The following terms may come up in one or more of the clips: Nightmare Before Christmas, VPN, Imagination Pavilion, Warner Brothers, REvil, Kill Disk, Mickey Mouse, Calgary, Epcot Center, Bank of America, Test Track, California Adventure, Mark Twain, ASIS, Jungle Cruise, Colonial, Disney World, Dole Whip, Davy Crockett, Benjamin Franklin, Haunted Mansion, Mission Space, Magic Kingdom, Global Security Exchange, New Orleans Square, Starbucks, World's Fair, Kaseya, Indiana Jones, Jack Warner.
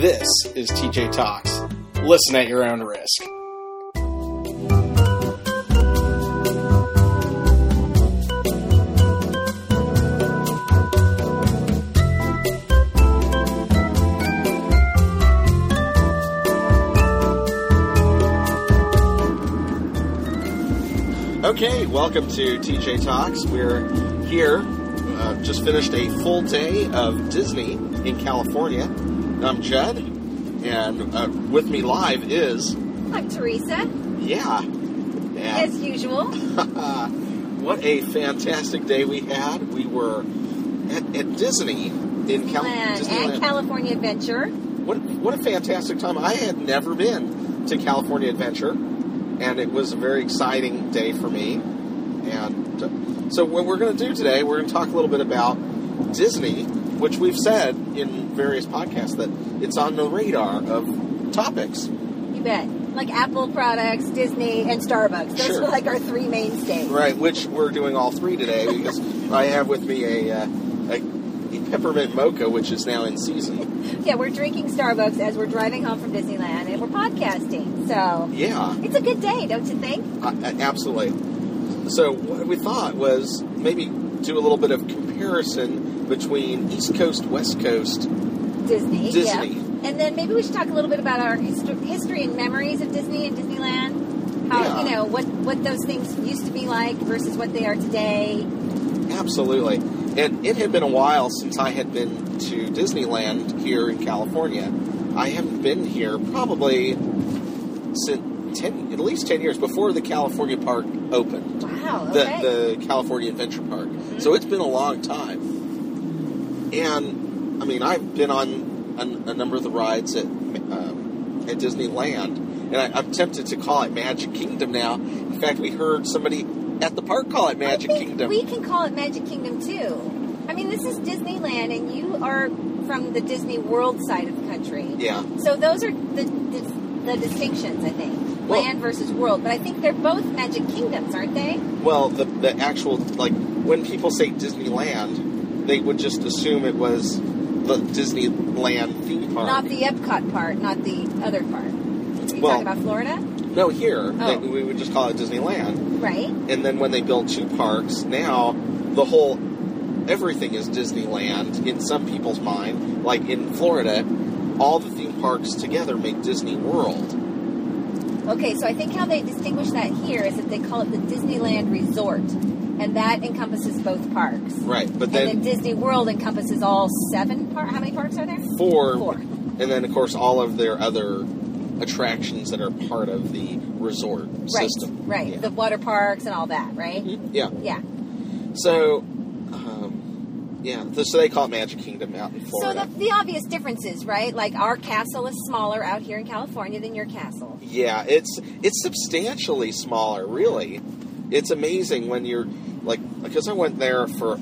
This is TJ Talks. Listen at your own risk. Okay, welcome to TJ Talks. We're here, just finished a full day of Disney in California. I'm Judd, and with me live is... I'm Teresa. Yeah. And as usual. What a fantastic day we had. We were at Disney in Disneyland. And California Adventure. What a fantastic time. I had never been to California Adventure, and it was a very exciting day for me. And so what we're going to do today, we're going to talk a little bit about Disney, which we've said in various podcasts that it's on the radar of topics. You bet. Like Apple products, Disney, and Starbucks. Those were like our three mainstays. Right, which we're doing all three today because I have with me a peppermint mocha, which is now in season. Yeah, we're drinking Starbucks as we're driving home from Disneyland, and we're podcasting. So yeah, it's a good day, don't you think? Absolutely. So what we thought was maybe do a little bit of comparison between East Coast, West Coast, Disney. Yeah. And then maybe we should talk a little bit about our history and memories of Disney and Disneyland. How, yeah, you know, what those things used to be like versus what they are today. Absolutely. And it had been a while since I had been to Disneyland here in California. I haven't been here probably since at least 10 years before the California park opened. Wow, okay. The California Adventure Park. Mm-hmm. So it's been a long time. And, I mean, I've been on a number of the rides at Disneyland, and I'm tempted to call it Magic Kingdom now. In fact, we heard somebody at the park call it Magic Kingdom. We can call it Magic Kingdom, too. I mean, this is Disneyland, and you are from the Disney World side of the country. Yeah. So those are the distinctions, I think. Well, land versus world. But I think they're both Magic Kingdoms, aren't they? Well, the actual, like, when people say Disneyland, they would just assume it was the Disneyland theme park. Not the Epcot part, not the other part. Are you talking about Florida? No, here. Oh. We would just call it Disneyland. Right. And then when they built two parks, now the whole, everything is Disneyland in some people's mind. Like in Florida, all the theme parks together make Disney World. Okay, so I think how they distinguish that here is that they call it the Disneyland Resort. And that encompasses both parks. Right. But then Disney World encompasses all 7 parks. How many parks are there? 4. And then, of course, all of their other attractions that are part of the resort system. Right. Yeah. The water parks and all that, right? Mm-hmm. Yeah. Yeah. So, so they call it Magic Kingdom out in Florida. So the obvious differences, right? Like our castle is smaller out here in California than your castle. Yeah. It's substantially smaller, really. It's amazing when you're, like, because I went there for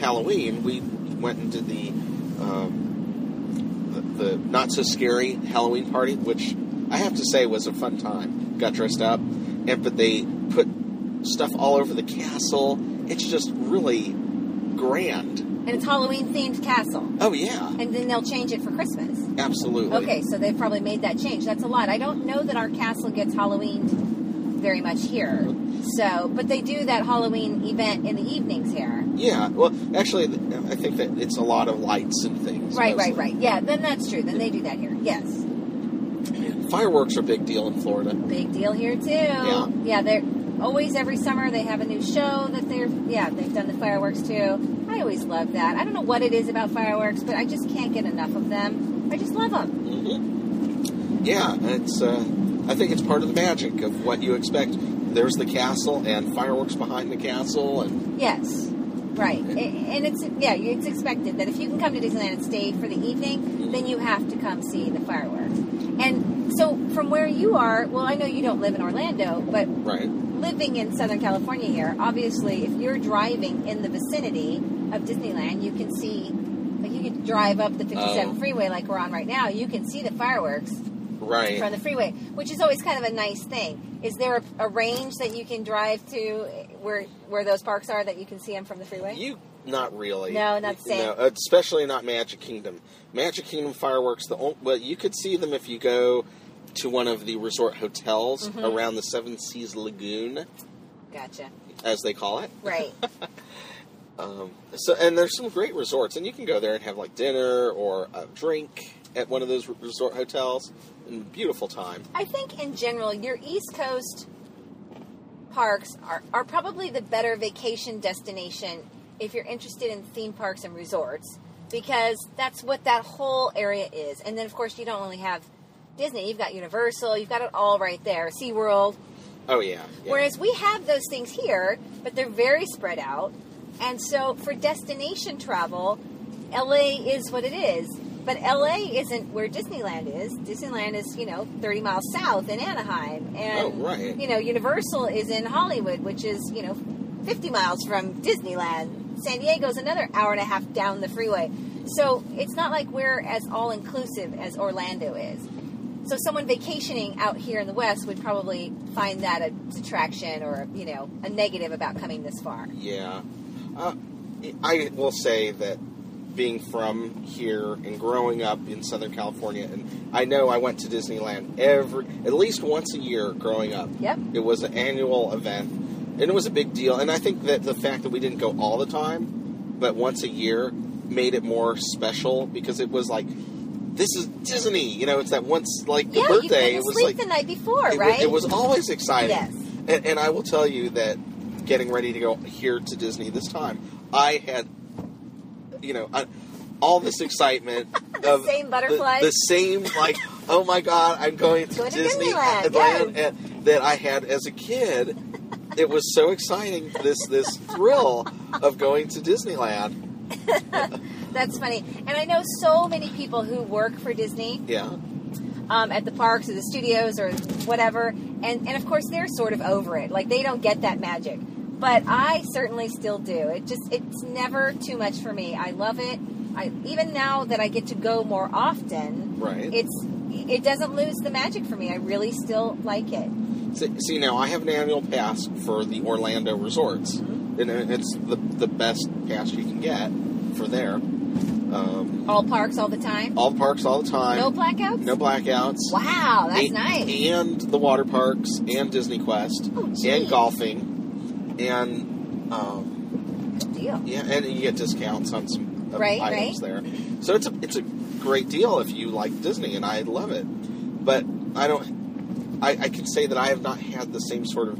Halloween. We went and did the not-so-scary Halloween party, which I have to say was a fun time. Got dressed up, but they put stuff all over the castle. It's just really grand. And it's Halloween-themed castle. Oh, yeah. And then they'll change it for Christmas. Absolutely. Okay, so they've probably made that change. That's a lot. I don't know that our castle gets Halloween very much here. So, but they do that Halloween event in the evenings here. Yeah. Well, actually, I think that it's a lot of lights and things. Right, mostly. Right. Yeah, then that's true. Then they do that here. Yes. And fireworks are a big deal in Florida. Big deal here, too. Yeah. Yeah, they're always, every summer, they have a new show that they've done the fireworks, too. I always love that. I don't know what it is about fireworks, but I just can't get enough of them. I just love them. Mm-hmm. Yeah, it's, I think it's part of the magic of what you expect. There's the castle and fireworks behind the castle. And yes, right. And it's expected that if you can come to Disneyland and stay for the evening, mm-hmm, then you have to come see the fireworks. And so from where you are, well, I know you don't live in Orlando, but right, living in Southern California here, obviously if you're driving in the vicinity of Disneyland, you can see, like you could drive up the 57 freeway like we're on right now, you can see the fireworks. Right. From the freeway, which is always kind of a nice thing. Is there a range that you can drive to where those parks are that you can see them from the freeway? You Not really. No, not the same. No, especially not Magic Kingdom. Magic Kingdom fireworks, well, you could see them if you go to one of the resort hotels around the Seven Seas Lagoon. Gotcha. As they call it. Right. So, and there's some great resorts, and you can go there and have, like, dinner or a drink at one of those resort hotels. And beautiful time. I think, in general, your East Coast parks are probably the better vacation destination if you're interested in theme parks and resorts, because that's what that whole area is. And then, of course, you don't only have Disney. You've got Universal. You've got it all right there. SeaWorld. Oh, yeah. Whereas we have those things here, but they're very spread out. And so for destination travel, LA is what it is. But LA isn't where Disneyland is. Disneyland is, 30 miles south in Anaheim. And, Universal is in Hollywood, which is, 50 miles from Disneyland. San Diego's another hour and a half down the freeway. So it's not like we're as all-inclusive as Orlando is. So someone vacationing out here in the West would probably find that a detraction or, a negative about coming this far. Yeah. I will say that being from here and growing up in Southern California, and I know I went to Disneyland at least once a year growing up. Yep. It was an annual event, and it was a big deal. And I think that the fact that we didn't go all the time, but once a year, made it more special, because it was like, this is Disney. It's that once, like, the birthday. You couldn't sleep the night before, right? It was always exciting. Yes. And I will tell you that getting ready to go here to Disney this time, I had, all this excitement. The same butterflies. The same, like, oh my God, I'm going to Disney Disneyland. That I had as a kid. It was so exciting, this thrill of going to Disneyland. That's funny. And I know so many people who work for Disney. Yeah. At the parks or the studios or whatever. And of course, they're sort of over it. Like, they don't get that magic. But I certainly still do. It's never too much for me. I love it. Even now that I get to go more often, right? It doesn't lose the magic for me. I really still like it. See, now I have an annual pass for the Orlando resorts, and it's the best pass you can get for there. All parks all the time? All parks all the time. No blackouts? No blackouts. Wow, that's nice. And the water parks, and Disney Quest, and golfing, and good deal. Yeah, and you get discounts on some items there. So it's a great deal if you like Disney, and I love it. But I can say that I have not had the same sort of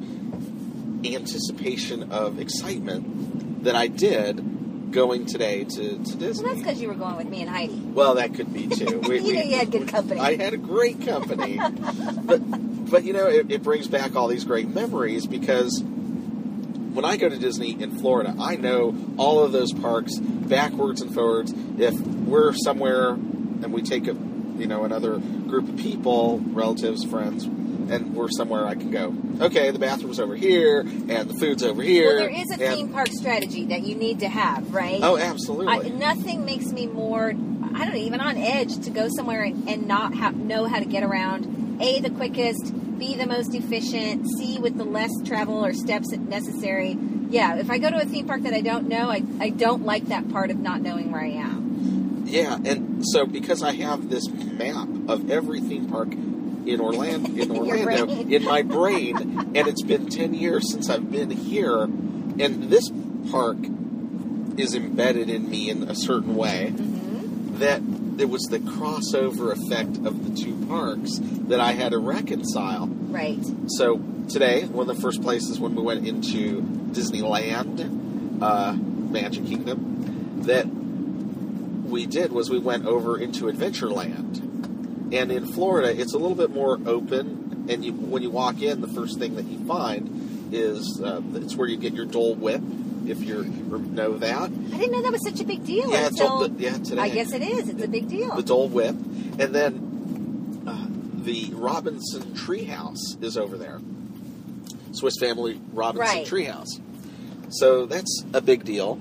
anticipation of excitement that I did going today to Disney. Well, that's because you were going with me and Heidi. Well, that could be too. You had good company. I had a great company. but it brings back all these great memories, because when I go to Disney in Florida, I know all of those parks backwards and forwards. If we're somewhere and we take another group of people, relatives, friends, and we're somewhere, I can go, okay, the bathroom's over here, and the food's over here. Well, there is a theme park strategy that you need to have, right? Oh, absolutely. Nothing makes me more, even on edge to go somewhere and not know how to get around. A, the quickest. B, the most efficient. C, with the less travel or steps necessary. Yeah, if I go to a theme park that I don't know, I don't like that part of not knowing where I am. Yeah, and so because I have this map of every theme park in Orlando, in my brain, and it's been 10 years since I've been here, and this park is embedded in me in a certain way, that it was the crossover effect of the two parks that I had to reconcile. Right. So today, one of the first places when we went into Disneyland, Magic Kingdom, that we did was we went over into Adventureland. And in Florida, it's a little bit more open, and when you walk in, the first thing that you find is it's where you get your Dole Whip, if you know that. I didn't know that was such a big deal. Yeah, today. I guess it is. It's a big deal. The Dole Whip. And then the Robinson Treehouse is over there. Swiss Family Robinson Treehouse. So that's a big deal.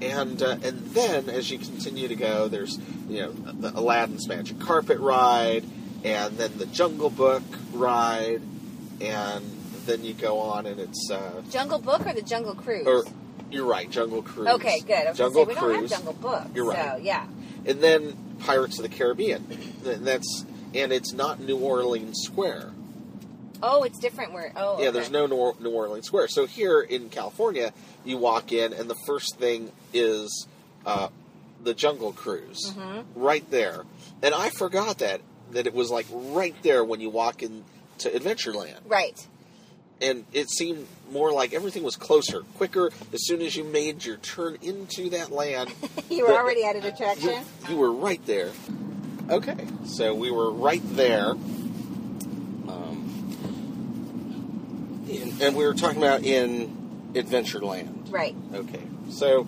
And then, as you continue to go, there's, the Aladdin's Magic Carpet ride, and then the Jungle Book ride, and then you go on, and it's... Jungle Book or the Jungle Cruise? Or You're right, Jungle Cruise. Okay, good. Jungle Cruise. We don't have Jungle Book. You're right. So, yeah. And then Pirates of the Caribbean. And it's not New Orleans Square. Oh, it's different where... Oh, yeah, okay. There's no New Orleans Square. So here in California, you walk in, and the first thing is the Jungle Cruise. Mm-hmm. Right there. And I forgot that it was, like, right there when you walk into Adventureland. Right. And it seemed more like everything was closer, quicker. As soon as you made your turn into that land... You were already at an attraction? You were right there. Okay. So we were right there. And we were talking about in Adventureland. Right. Okay. So,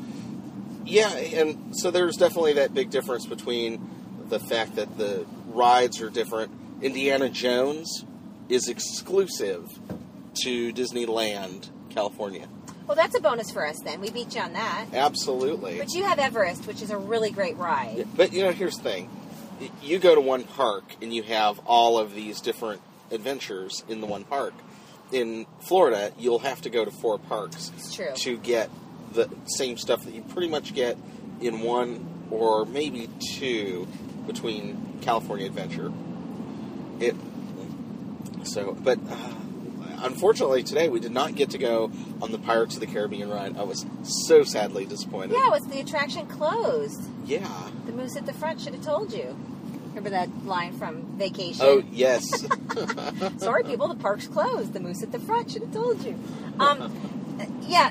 yeah, and so there's definitely that big difference between the fact that the rides are different. Indiana Jones is exclusive to Disneyland, California. Well, that's a bonus for us then. We beat you on that. Absolutely. But you have Everest, which is a really great ride. Yeah, but, you know, here's the thing. You go to one park and you have all of these different adventures in the one park. In Florida, you'll have to go to four parks to get the same stuff that you pretty much get in one or maybe two between California Adventure. Unfortunately, today we did not get to go on the Pirates of the Caribbean ride. I was so sadly disappointed. Yeah, it was the attraction closed. Yeah. The moose at the front should have told you. Remember that line from Vacation? Oh, yes. Sorry, people, the park's closed. The moose at the front should have told you. Yeah,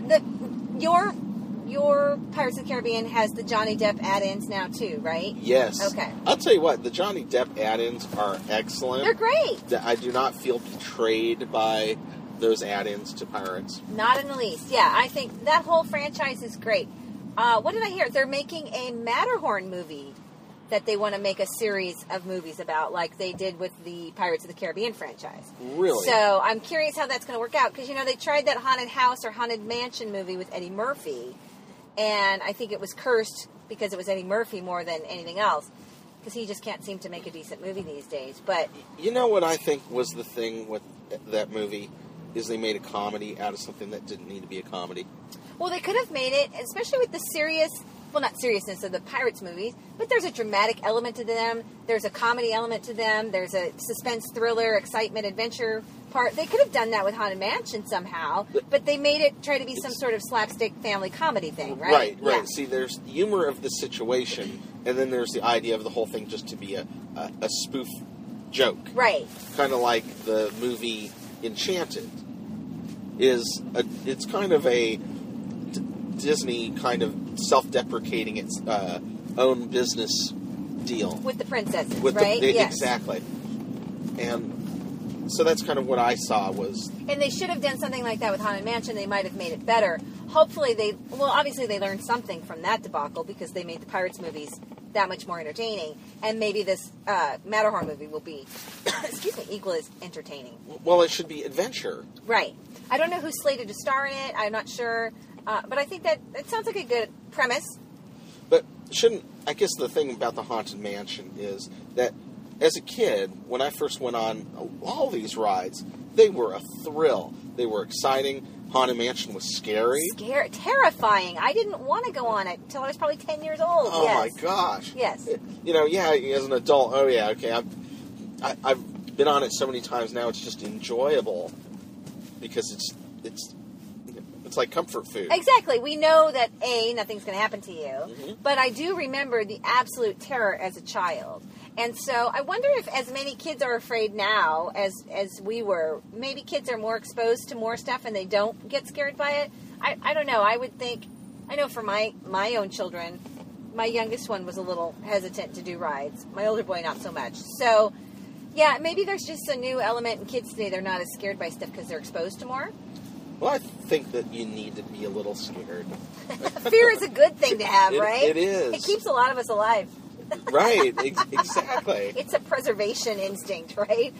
your Pirates of the Caribbean has the Johnny Depp add-ins now, too, right? Yes. Okay. I'll tell you what, the Johnny Depp add-ins are excellent. They're great. I do not feel betrayed by those add-ins to Pirates. Not in the least. Yeah, I think that whole franchise is great. What did I hear? They're making a Matterhorn movie that they want to make a series of movies about, like they did with the Pirates of the Caribbean franchise. Really? So I'm curious how that's going to work out, because, you know, they tried that Haunted House or Haunted Mansion movie with Eddie Murphy, and I think it was cursed because it was Eddie Murphy more than anything else, because he just can't seem to make a decent movie these days. But you know what I think was the thing with that movie is they made a comedy out of something that didn't need to be a comedy. Well, they could have made it, especially with the serious... Well, not seriousness of the Pirates movies, but there's a dramatic element to them. There's a comedy element to them. There's a suspense, thriller, excitement, adventure part. They could have done that with Haunted Mansion somehow, but they made it try to be some sort of slapstick family comedy thing, right? Right, right. Yeah. See, there's humor of the situation, and then there's the idea of the whole thing just to be a spoof joke. Right. Kind of like the movie Enchanted. It's kind of a... Disney kind of self-deprecating its own business deal. With the princesses, right? Yes. Exactly. And so that's kind of what I saw was... And they should have done something like that with Haunted Mansion. They might have made it better. Hopefully they... Well, obviously they learned something from that debacle because they made the Pirates movies that much more entertaining. And maybe this Matterhorn movie will be, equally as entertaining. Well, it should be adventure. Right. I don't know who's slated to star in it. I'm not sure... But I think that it sounds like a good premise. But I guess the thing about the Haunted Mansion is that as a kid, when I first went on all these rides, they were a thrill. They were exciting. Haunted Mansion was scary. Scary. Terrifying. I didn't want to go on it until I was probably 10 years old. Oh, yes. My gosh. Yes. You know, yeah, as an adult, oh, yeah, okay. I've been on it so many times now, it's just enjoyable because it's like comfort food. Exactly. We know that, A, nothing's going to happen to you. Mm-hmm. But I do remember the absolute terror as a child. And so I wonder if as many kids are afraid now as we were. Maybe kids are more exposed to more stuff and they don't get scared by it. I don't know. I would think... I know for my own children, my youngest one was a little hesitant to do rides. My older boy, not so much. So, yeah, maybe there's just a new element in kids today. They're not as scared by stuff because they're exposed to more. Well, I think that you need to be a little scared. Fear is a good thing to have, right? It is. It keeps a lot of us alive. Right, exactly. It's a preservation instinct, right?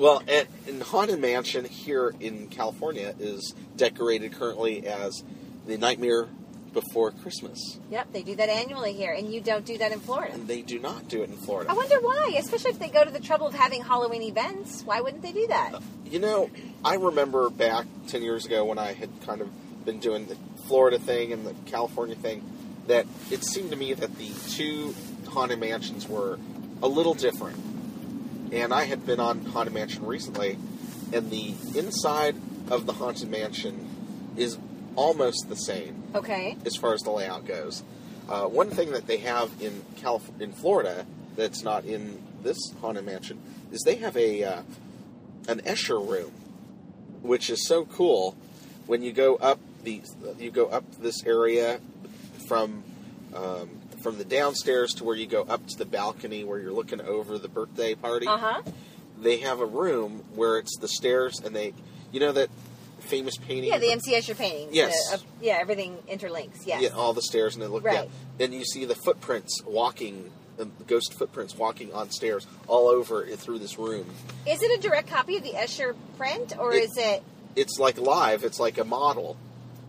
Well, and Haunted Mansion here in California is decorated currently as the Nightmare Before Christmas. Yep, they do that annually here, and you don't do that in Florida. And they do not do it in Florida. I wonder why, especially if they go to the trouble of having Halloween events. Why wouldn't they do that? You know, I remember back 10 years ago when I had kind of been doing the Florida thing and the California thing, that it seemed to me that the two Haunted Mansions were a little different. And I had been on Haunted Mansion recently, and the inside of the Haunted Mansion is almost the same. Okay. As far as the layout goes. One thing that they have in Florida that's not in this Haunted Mansion is they have an Escher room, which is so cool. When you go up this area from the downstairs to where you go up to the balcony where you're looking over the birthday party. Uh-huh. They have a room where it's the stairs, and they, you know that famous painting? Yeah, the M.C. Escher painting. Yes. Everything interlinks, yes. Yeah, all the stairs, and they look down. And you see the footprints walking, the ghost footprints walking on stairs all over through this room. Is it a direct copy of the Escher print, or is it... It's like live, it's like a model.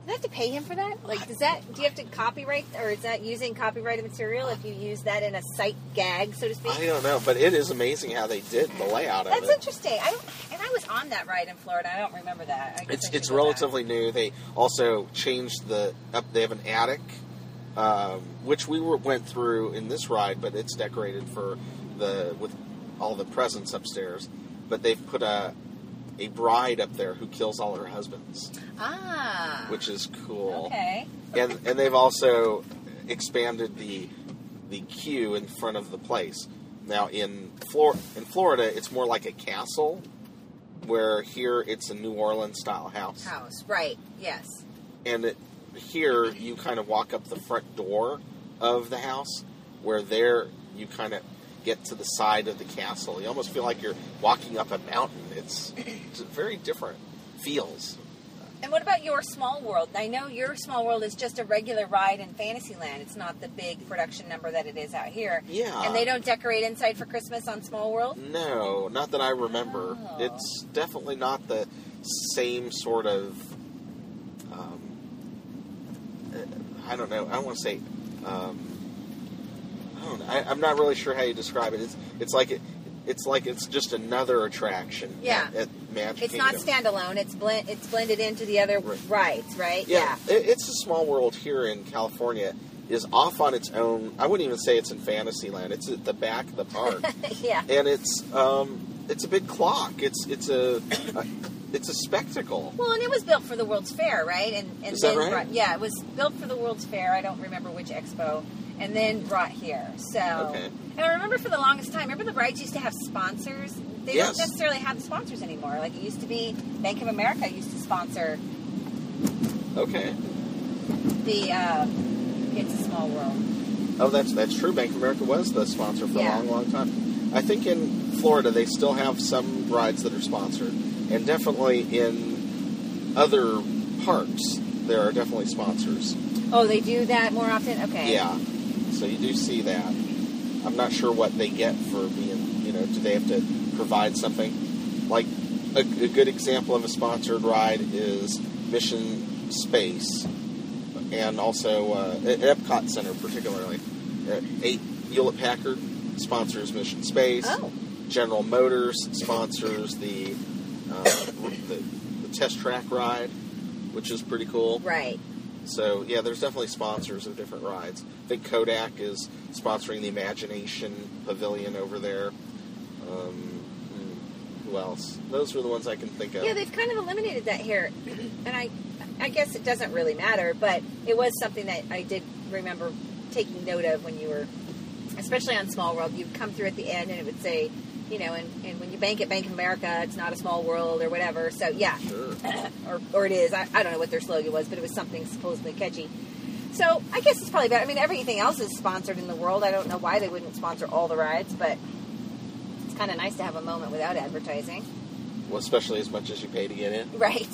Do you have to pay him for that? Like, do you have to copyright, or is that using copyrighted material if you use that in a sight gag, so to speak? I don't know, but it is amazing how they did the layout of it. That's interesting. I was on that ride in Florida. I don't remember that. It's relatively new. They also changed they have an attic, which we went through in this ride, but it's decorated with all the presents upstairs. But they've put a bride up there who kills all her husbands. Ah. Which is cool. Okay. And they've also expanded the queue in front of the place. Now in Florida, it's more like a castle, where here it's a New Orleans style house. Right. Yes. And here you kind of walk up the front door of the house, where there you kind of get to the side of the castle. You almost feel like you're walking up a mountain. It's very different feels. And what about your Small World? I know your Small World is just a regular ride in Fantasyland. It's not the big production number that it is out here. Yeah. And they don't decorate inside for Christmas on Small World? No, not that I remember. Oh. It's definitely not the same sort of, I don't know, I don't want to say, I'm not really sure how you describe it. It's like it's just another attraction. Yeah. At Magic Kingdom. It's not standalone. It's blended into the other rides, right? Yeah. It's a Small World here in California is off on its own. I wouldn't even say it's in Fantasyland. It's at the back of the park. Yeah. And it's a big clock. It's a spectacle. Well, and it was built for the World's Fair, right? And is that right? Yeah, it was built for the World's Fair. I don't remember which expo. And then brought here. So, okay. And I remember for the longest time, remember the rides used to have sponsors? They don't necessarily have sponsors anymore. Like it used to be Bank of America used to sponsor. Okay. The It's a Small World. Oh, that's true. Bank of America was the sponsor for a long, long time. I think in Florida they still have some rides that are sponsored, and definitely in other parks there are definitely sponsors. Oh, they do that more often? Okay. Yeah. So you do see that. I'm not sure what they get for being, do they have to provide something? Like, a good example of a sponsored ride is Mission Space, and also at Epcot Center particularly. Hewlett Packard sponsors Mission Space. Oh. General Motors sponsors the Test Track ride, which is pretty cool. Right. So, yeah, there's definitely sponsors of different rides. I think Kodak is sponsoring the Imagination Pavilion over there. Who else? Those were the ones I can think of. Yeah, they've kind of eliminated that here. And I guess it doesn't really matter, but it was something that I did remember taking note of when you were, especially on Small World, you'd come through at the end and it would say, and when you bank at Bank of America, it's not a small world or whatever. So, yeah. Sure. or it is. I don't know what their slogan was, but it was something supposedly catchy. So, I guess it's probably better. I mean, everything else is sponsored in the world. I don't know why they wouldn't sponsor all the rides, but it's kind of nice to have a moment without advertising. Well, especially as much as you pay to get in. Right.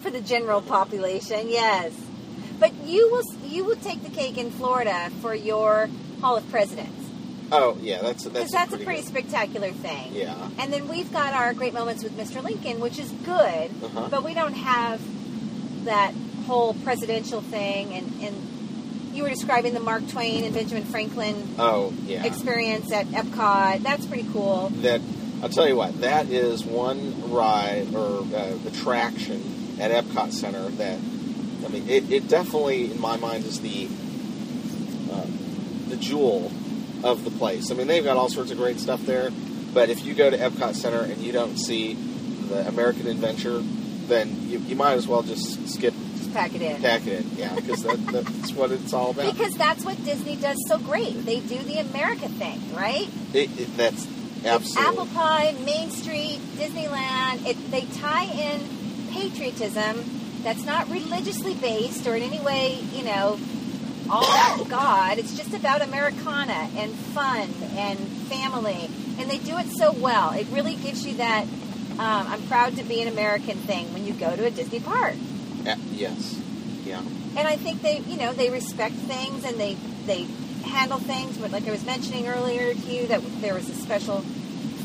For the general population, yes. But you will take the cake in Florida for your Hall of Presidents. Oh, yeah, that's a pretty spectacular thing. Yeah. And then we've got our Great Moments with Mr. Lincoln, which is good, but we don't have that whole presidential thing. And you were describing the Mark Twain and Benjamin Franklin experience at Epcot. That's pretty cool. I'll tell you what, that is one ride or attraction at Epcot Center that I mean, it definitely, in my mind, is the jewel of the place. I mean, they've got all sorts of great stuff there, but if you go to Epcot Center and you don't see the American Adventure, then you might as well just skip. Just pack it in. Pack it in, yeah, because that's what it's all about. Because that's what Disney does so great. They do the America thing, right? That's absolutely. It's apple pie, Main Street, Disneyland. They tie in patriotism that's not religiously based or in any way, you know, all about God. It's just about Americana and fun and family. And they do it so well. It really gives you that I'm proud to be an American thing when you go to a Disney park. Yes. Yeah. And I think they respect things and they handle things. But like I was mentioning earlier to you, that there was a special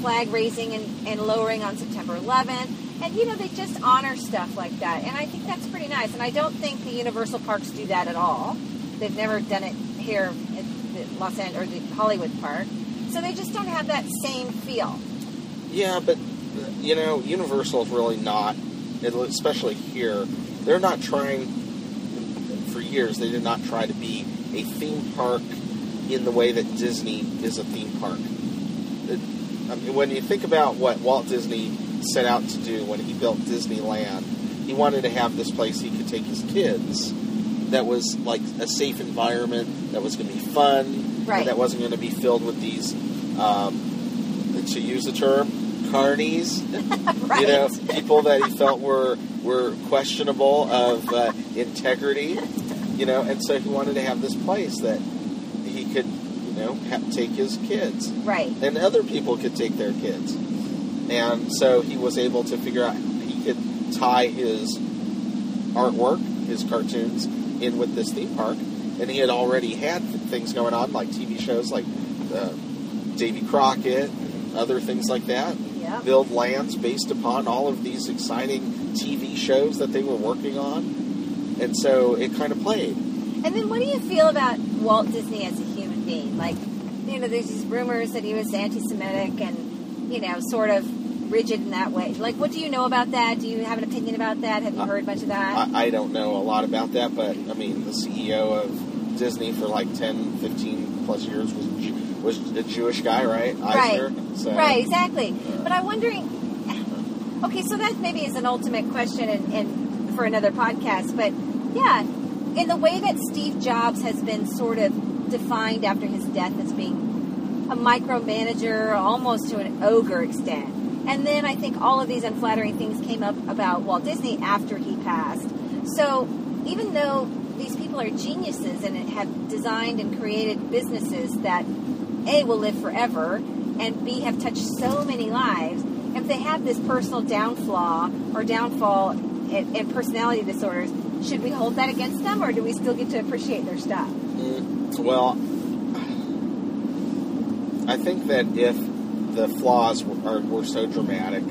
flag raising and lowering on September 11th. And, they just honor stuff like that. And I think that's pretty nice. And I don't think the Universal Parks do that at all. They've never done it here at the Los Angeles or the Hollywood Park. So they just don't have that same feel. Yeah, but, Universal's really not, especially here, they're not trying, for years, they did not try to be a theme park in the way that Disney is a theme park. When you think about what Walt Disney set out to do when he built Disneyland, he wanted to have this place he could take his kids that was like a safe environment, that was going to be fun, right. That wasn't going to be filled with these, to use the term, carnies, right. People that he felt were questionable of integrity, and so he wanted to have this place that he could, take his kids. Right. And other people could take their kids. And so he was able to figure out, he could tie his artwork, his cartoons, in with this theme park. And he had already had things going on, like TV shows like Davy Crockett and other things like that. Yep. Build lands based upon all of these exciting TV shows that they were working on. And so it kind of played. And then what do you feel about Walt Disney as a human being? Like, there's these rumors that he was anti-Semitic and sort of rigid in that way. Like, what do you know about that? Do you have an opinion about that? Have you heard much of that? I don't know a lot about that, but, the CEO of Disney for, 10, 15 plus years was a Jewish guy, right? Eisner. So, right, exactly. But I'm wondering, okay, so that maybe is an ultimate question and for another podcast, but, yeah, in the way that Steve Jobs has been sort of defined after his death as being a micromanager, almost to an ogre extent. And then I think all of these unflattering things came up about Walt Disney after he passed. So even though these people are geniuses and have designed and created businesses that A, will live forever, and B, have touched so many lives, if they have this personal downfall and personality disorders, should we hold that against them, or do we still get to appreciate their stuff? Well, I think that if the flaws were so dramatic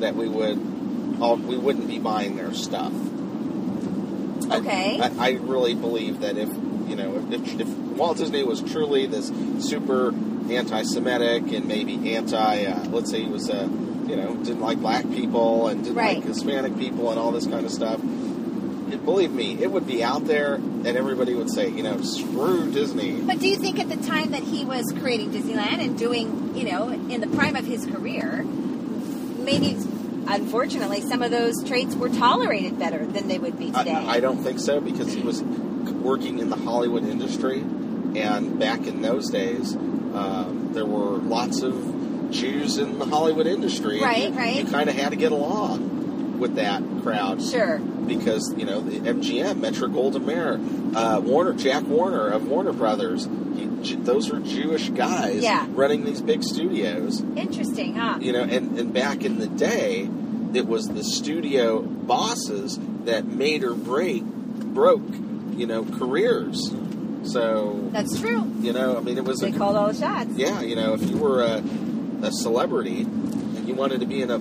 that we wouldn't be buying their stuff. Okay. I really believe that if Walt Disney was truly this super anti-Semitic and maybe let's say he was didn't like black people and didn't like Hispanic people and all this kind of stuff, believe me, it would be out there, and everybody would say, screw Disney. But do you think at the time that he was creating Disneyland and doing, in the prime of his career, maybe, unfortunately, some of those traits were tolerated better than they would be today? I don't think so, because he was working in the Hollywood industry, and back in those days, there were lots of Jews in the Hollywood industry. Right, right. You kind of had to get along with that crowd. Sure. Because, the MGM, Metro Goldwyn Mayer, Jack Warner of Warner Brothers, those are Jewish guys running these big studios. Interesting, huh? And back in the day, it was the studio bosses that made or broke, careers. So... That's true. It was... They called all the shots. Yeah, if you were a celebrity and you wanted to be in a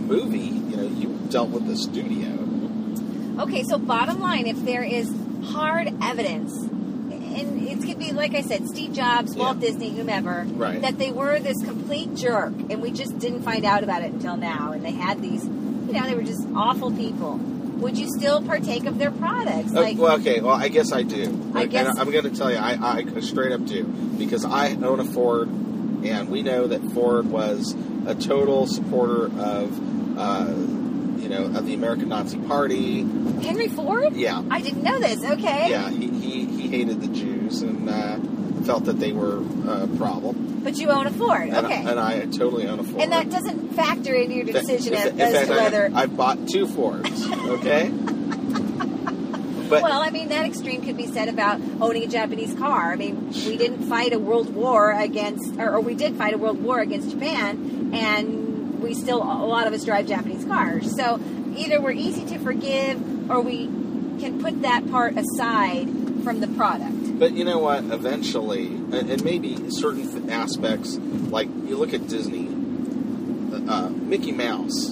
movie, you dealt with the studio. Okay, so bottom line, if there is hard evidence, and it could be, like I said, Steve Jobs, Walt Disney, whomever, that they were this complete jerk, and we just didn't find out about it until now, and they had these, they were just awful people. would you still partake of their products? Well, I guess I do. And I'm going to tell you, I straight up do, because I own a Ford, and we know that Ford was a total supporter of, of the American Nazi Party. Henry Ford? Yeah. I didn't know this. Okay. Yeah, he hated the Jews and felt that they were a problem. But you own a Ford. Okay. And I totally own a Ford. And that doesn't factor into your decision as to whether... I bought two Fords, okay? But, well, I mean, that extreme could be said about owning a Japanese car. I mean, we didn't fight a world war against... Or we did fight a world war against Japan, and we still... A lot of us drive Japanese cars. So either we're easy to forgive, or we can put that part aside from the product. But you know what? Eventually, and maybe certain aspects, like you look at Disney, Mickey Mouse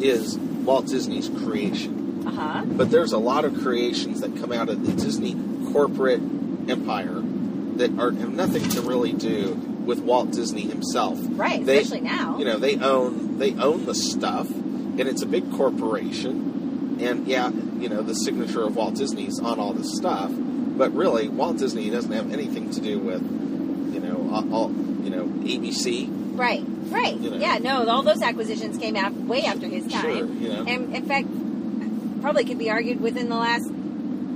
is Walt Disney's creation. Uh-huh. But there's a lot of creations that come out of the Disney corporate empire that have nothing to really do with Walt Disney himself. Right, especially now. You know, they own the stuff, and it's a big corporation, and yeah, you know, the signature of Walt Disney's on all this stuff. But really, Walt Disney doesn't have anything to do with, ABC. Right, right. You know. Yeah, no, all those acquisitions came out way after his time. Sure, you know. And, in fact, probably could be argued within the last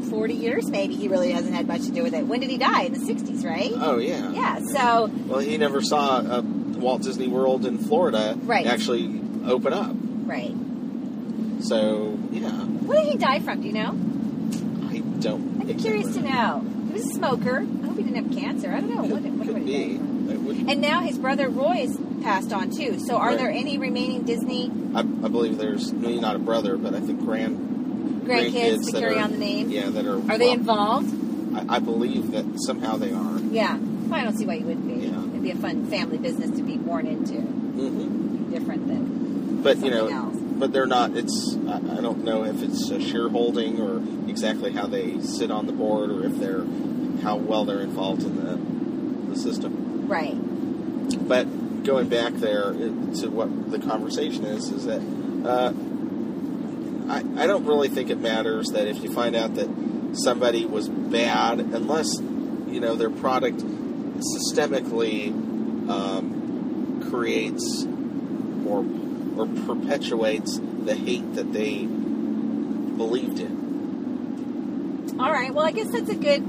40 years, maybe, he really hasn't had much to do with it. When did he die? In the 60s, right? Oh, yeah. Yeah, so... Well, he never saw a Walt Disney World in Florida actually open up. Right. So, yeah. What did he die from, do you know? I'd be curious to know. He was a smoker. I hope he didn't have cancer. I don't know. It could be. And now his brother Roy's passed on too. So are there any remaining Disney? I believe there's maybe not a brother, but I think grandkids to carry on the name. Yeah, that are. Are they involved? I believe that somehow they are. Yeah. Well, I don't see why you wouldn't be. Yeah. It'd be a fun family business to be born into. Mm-hmm. Different than. But else. But they're not, I don't know if it's a shareholding or exactly how they sit on the board or if how well they're involved in the system. Right. But going back there to what the conversation is that I don't really think it matters that if you find out that somebody was bad, unless, their product systemically creates or perpetuates the hate that they believed in. All right. Well, I guess that's a good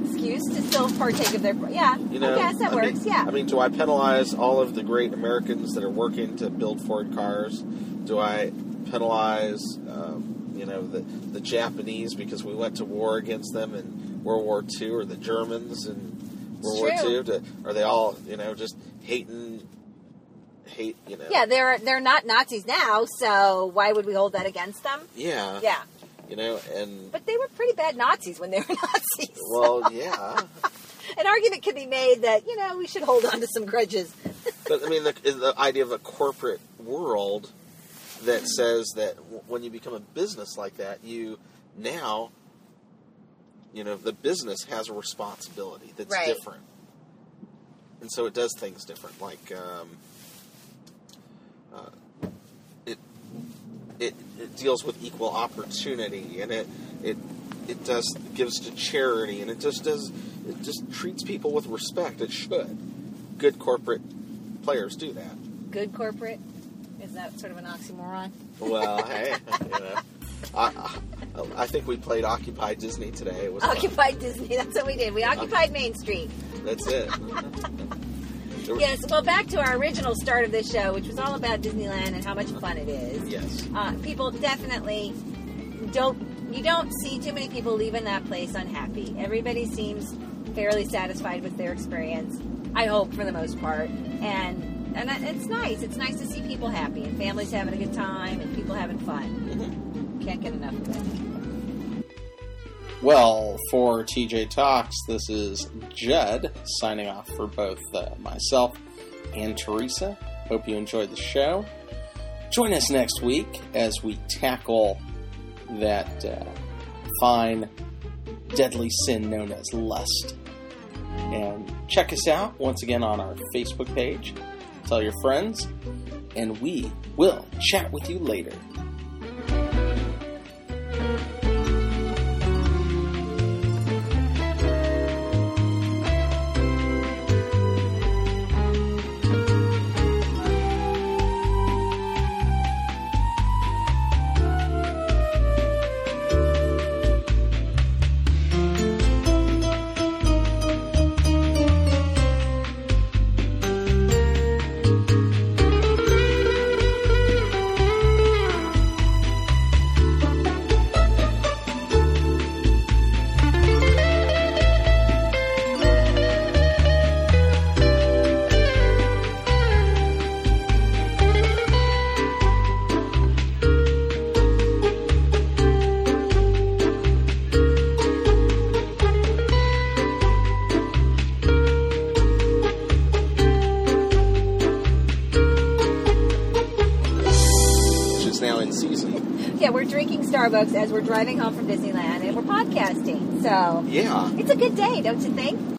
excuse to still partake of their... Yeah, I guess that works, yeah. I mean, do I penalize all of the great Americans that are working to build Ford cars? Do I penalize, the Japanese because we went to war against them in World War II, or the Germans in World War II? Are they all, just hating? Yeah, they're not Nazis now, so why would we hold that against them? Yeah. Yeah. But they were pretty bad Nazis when they were Nazis. Well, so. Yeah. An argument could be made that, we should hold on to some grudges. But, I mean, the idea of a corporate world that says that when you become a business like that, the business has a responsibility that's different. And so it does things different, like... it deals with equal opportunity, and it does gives to charity, and it just treats people with respect. It should. Good corporate players do that. Good corporate? Is that sort of an oxymoron? Well, hey, I think we played Occupy Disney today. It was Occupy fun. Disney. That's what we did. We occupied Main Street. That's it. Yes, well, back to our original start of this show, which was all about Disneyland and how much fun it is. Yes. People definitely you don't see too many people leaving that place unhappy. Everybody seems fairly satisfied with their experience, I hope, for the most part. And it's nice. It's nice to see people happy and families having a good time and people having fun. Can't get enough of it. Well, for TJ Talks, this is Judd signing off for both myself and Teresa. Hope you enjoyed the show. Join us next week as we tackle that fine, deadly sin known as lust. And check us out once again on our Facebook page. Tell your friends, and we will chat with you later. Starbucks as we're driving home from Disneyland and we're podcasting. So yeah, it's a good day, don't you think?